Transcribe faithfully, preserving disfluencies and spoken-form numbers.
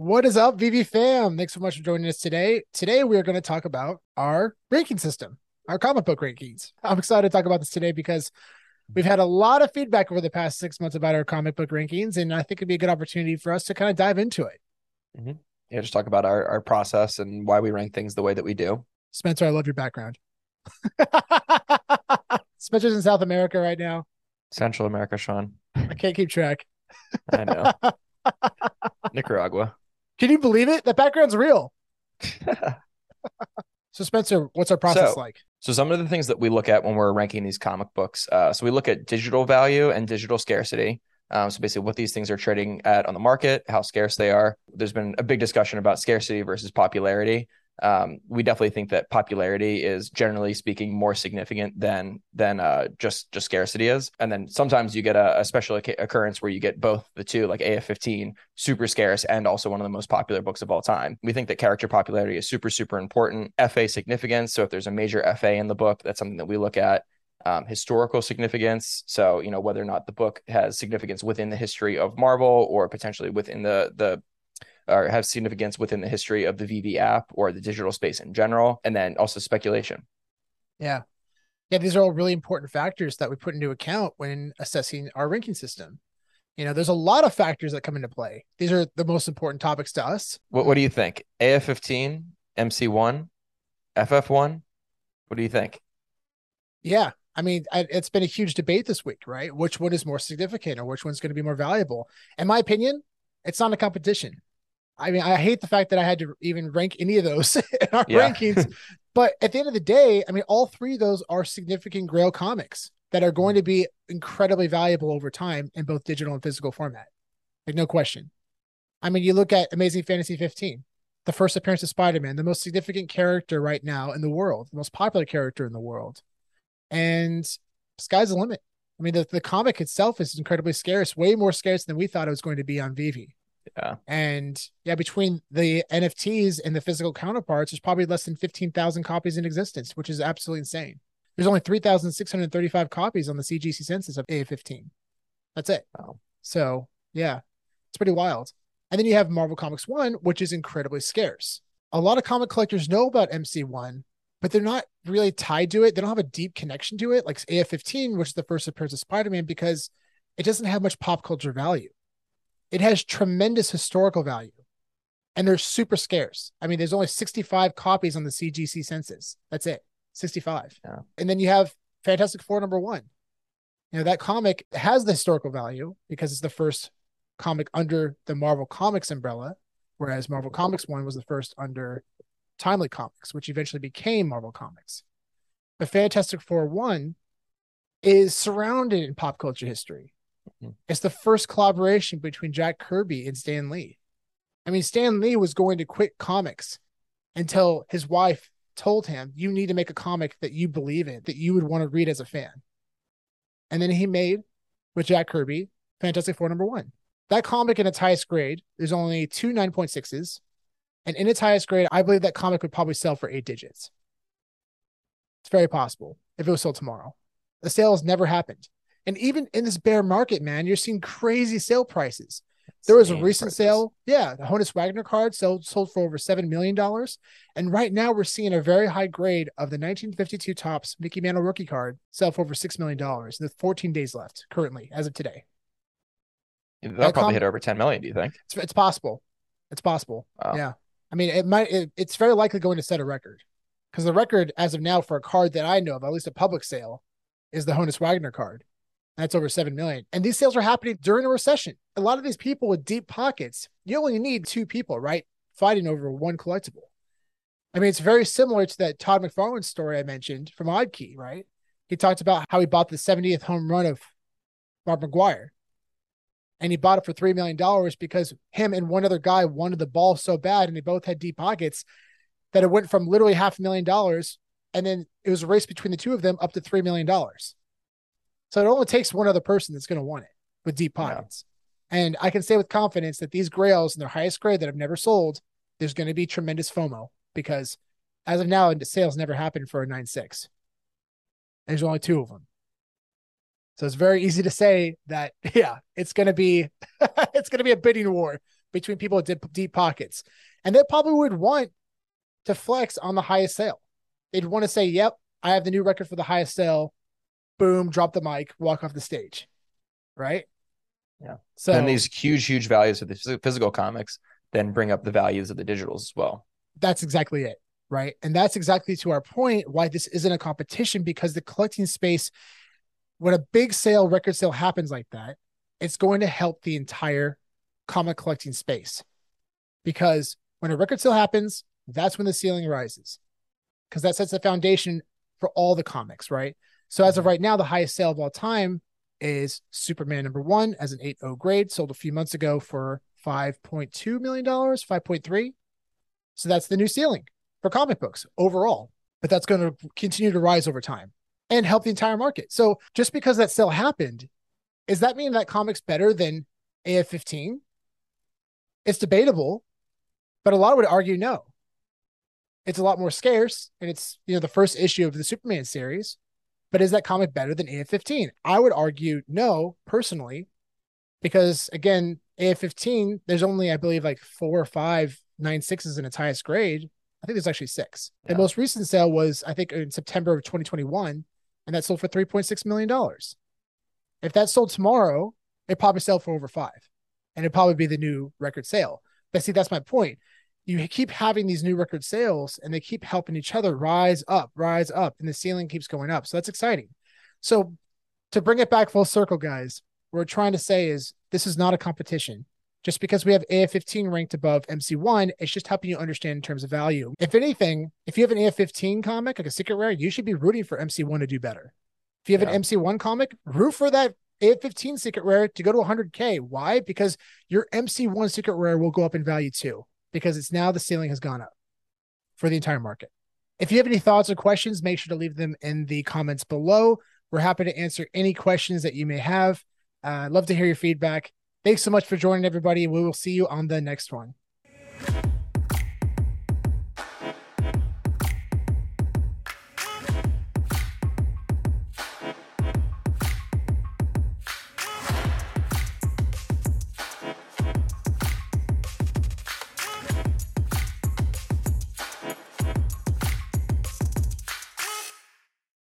What is up, V V fam? Thanks so much for joining us today. Today, we are going to talk about our ranking system, our comic book rankings. I'm excited to talk about this today because we've had a lot of feedback over the past six months about our comic book rankings, and I think it'd be a good opportunity for us to kind of dive into it. Mm-hmm. Yeah, just talk about our, our process and why we rank things the way that we do. Spencer, I love your background. Spencer's in South America right now. Central America, Sean. I can't keep track. I know. Nicaragua. Can you believe it? That background's real. So Spencer, what's our process so, like? So some of the things that we look at when we're ranking these comic books, uh, so we look at digital value and digital scarcity. Um, so basically what these things are trading at on the market, how scarce they are. There's been a big discussion about scarcity versus popularity. Um, we definitely think that popularity is, generally speaking, more significant than than uh, just just scarcity is. And then sometimes you get a, a special occurrence where you get both the two, like A F fifteen, super scarce, and also one of the most popular books of all time. We think that character popularity is super, super important. F A significance. So if there's a major F A in the book, that's something that we look at. Um, historical significance. So, you know, whether or not the book has significance within the history of Marvel or potentially within the the or have significance within the history of the V V app or the digital space in general, and then also speculation. Yeah. Yeah. These are all really important factors that we put into account when assessing our ranking system. You know, there's a lot of factors that come into play. These are the most important topics to us. What What do you think? A F fifteen, M C one, F F one? What do you think? Yeah. I mean, I, it's been a huge debate this week, right? Which one is more significant or which one's going to be more valuable? In my opinion, it's not a competition. I mean, I hate the fact that I had to even rank any of those in our yeah. rankings, but at the end of the day, I mean, all three of those are significant Grail comics that are going to be incredibly valuable over time in both digital and physical format. Like, no question. I mean, you look at Amazing Fantasy fifteen, the first appearance of Spider-Man, the most significant character right now in the world, the most popular character in the world, and sky's the limit. I mean, the, the comic itself is incredibly scarce, way more scarce than we thought it was going to be on V V. Yeah. And yeah, between the N F Ts and the physical counterparts, there's probably less than fifteen thousand copies in existence, which is absolutely insane. There's only three thousand six hundred thirty-five copies on the C G C census of A F fifteen. That's it. Wow. So yeah, it's pretty wild. And then you have Marvel Comics one, which is incredibly scarce. A lot of comic collectors know about M C one, but they're not really tied to it. They don't have a deep connection to it, like A F fifteen, which is the first appearance of Spider-Man, because it doesn't have much pop culture value. It has tremendous historical value, and they're super scarce. I mean, there's only sixty-five copies on the C G C census. That's it, sixty-five. Yeah. And then you have Fantastic Four number one. You know, that comic has the historical value because it's the first comic under the Marvel Comics umbrella, whereas Marvel Comics one was the first under Timely Comics, which eventually became Marvel Comics. But Fantastic Four one is surrounded in pop culture history. It's the first collaboration between Jack Kirby and Stan Lee. I mean, Stan Lee was going to quit comics until his wife told him, you need to make a comic that you believe in, that you would want to read as a fan. And then he made, with Jack Kirby, Fantastic Four number one. That comic in its highest grade, there's only two nine point sixes. And in its highest grade, I believe that comic would probably sell for eight digits. It's very possible if it was sold tomorrow. The sale has never happened. And even in this bear market, man, you're seeing crazy sale prices. That's there was a recent prices. sale. Yeah. The Honus Wagner card sold, sold for over seven million dollars. And right now we're seeing a very high grade of the nineteen fifty-two Topps Mickey Mantle rookie card sell for over six million dollars. There's fourteen days left currently as of today. That'll that probably com- hit over ten million dollars, do you think? It's, it's possible. It's possible. Wow. Yeah. I mean, it might. It, it's very likely going to set a record because the record as of now for a card that I know of, at least a public sale, is the Honus Wagner card. That's over seven million. And these sales are happening during a recession. A lot of these people with deep pockets, you only need two people, right? Fighting over one collectible. I mean, it's very similar to that Todd McFarlane story I mentioned from Oddkey, right? He talked about how he bought the seventieth home run of Mark McGuire. And he bought it for three million dollars because him and one other guy wanted the ball so bad and they both had deep pockets that it went from literally half a million dollars. And then it was a race between the two of them up to three million dollars. So it only takes one other person that's going to want it with deep pockets. Yeah. And I can say with confidence that these grails in their highest grade that have never sold, there's going to be tremendous FOMO because as of now, sales never happened for a nine six. There's only two of them. So it's very easy to say that, yeah, it's going to be, it's going to be a bidding war between people that did deep pockets. And they probably would want to flex on the highest sale. They'd want to say, yep, I have the new record for the highest sale. Boom, drop the mic, walk off the stage. Right? Yeah. So and these huge, huge values of the physical comics then bring up the values of the digitals as well. That's exactly it. Right. And that's exactly to our point why this isn't a competition, because the collecting space, when a big sale, record sale happens like that, it's going to help the entire comic collecting space. Because when a record sale happens, that's when the ceiling rises, because that sets the foundation for all the comics, right? So as of right now, the highest sale of all time is Superman number one as an eight oh grade, sold a few months ago for five point two million dollars, five point three. So that's the new ceiling for comic books overall, but that's going to continue to rise over time and help the entire market. So just because that sale happened, does that mean that comic's better than A F fifteen? It's debatable, but a lot would argue no. It's a lot more scarce, and it's, you know, the first issue of the Superman series. But is that comic better than A F fifteen? I would argue no, personally, because again, A F fifteen, there's only, I believe, like four or five nine sixes in its highest grade. I think there's actually six. Yeah. The most recent sale was, I think, in September of twenty twenty-one, and that sold for three point six million dollars. If that sold tomorrow, it'd probably sell for over five, and it'd probably be the new record sale. But see, that's my point. You keep having these new record sales, and they keep helping each other rise up, rise up, and the ceiling keeps going up. So that's exciting. So to bring it back full circle, guys, what we're trying to say is this is not a competition. Just because we have A F fifteen ranked above M C one, it's just helping you understand in terms of value. If anything, if you have an A F fifteen comic, like a secret rare, you should be rooting for M C one to do better. If you have yeah. an M C one comic, root for that A F fifteen secret rare to go to one hundred K. Why? Because your M C one secret rare will go up in value too, because it's now the ceiling has gone up for the entire market. If you have any thoughts or questions, make sure to leave them in the comments below. We're happy to answer any questions that you may have. Uh, I'd love to hear your feedback. Thanks so much for joining, everybody. We will see you on the next one.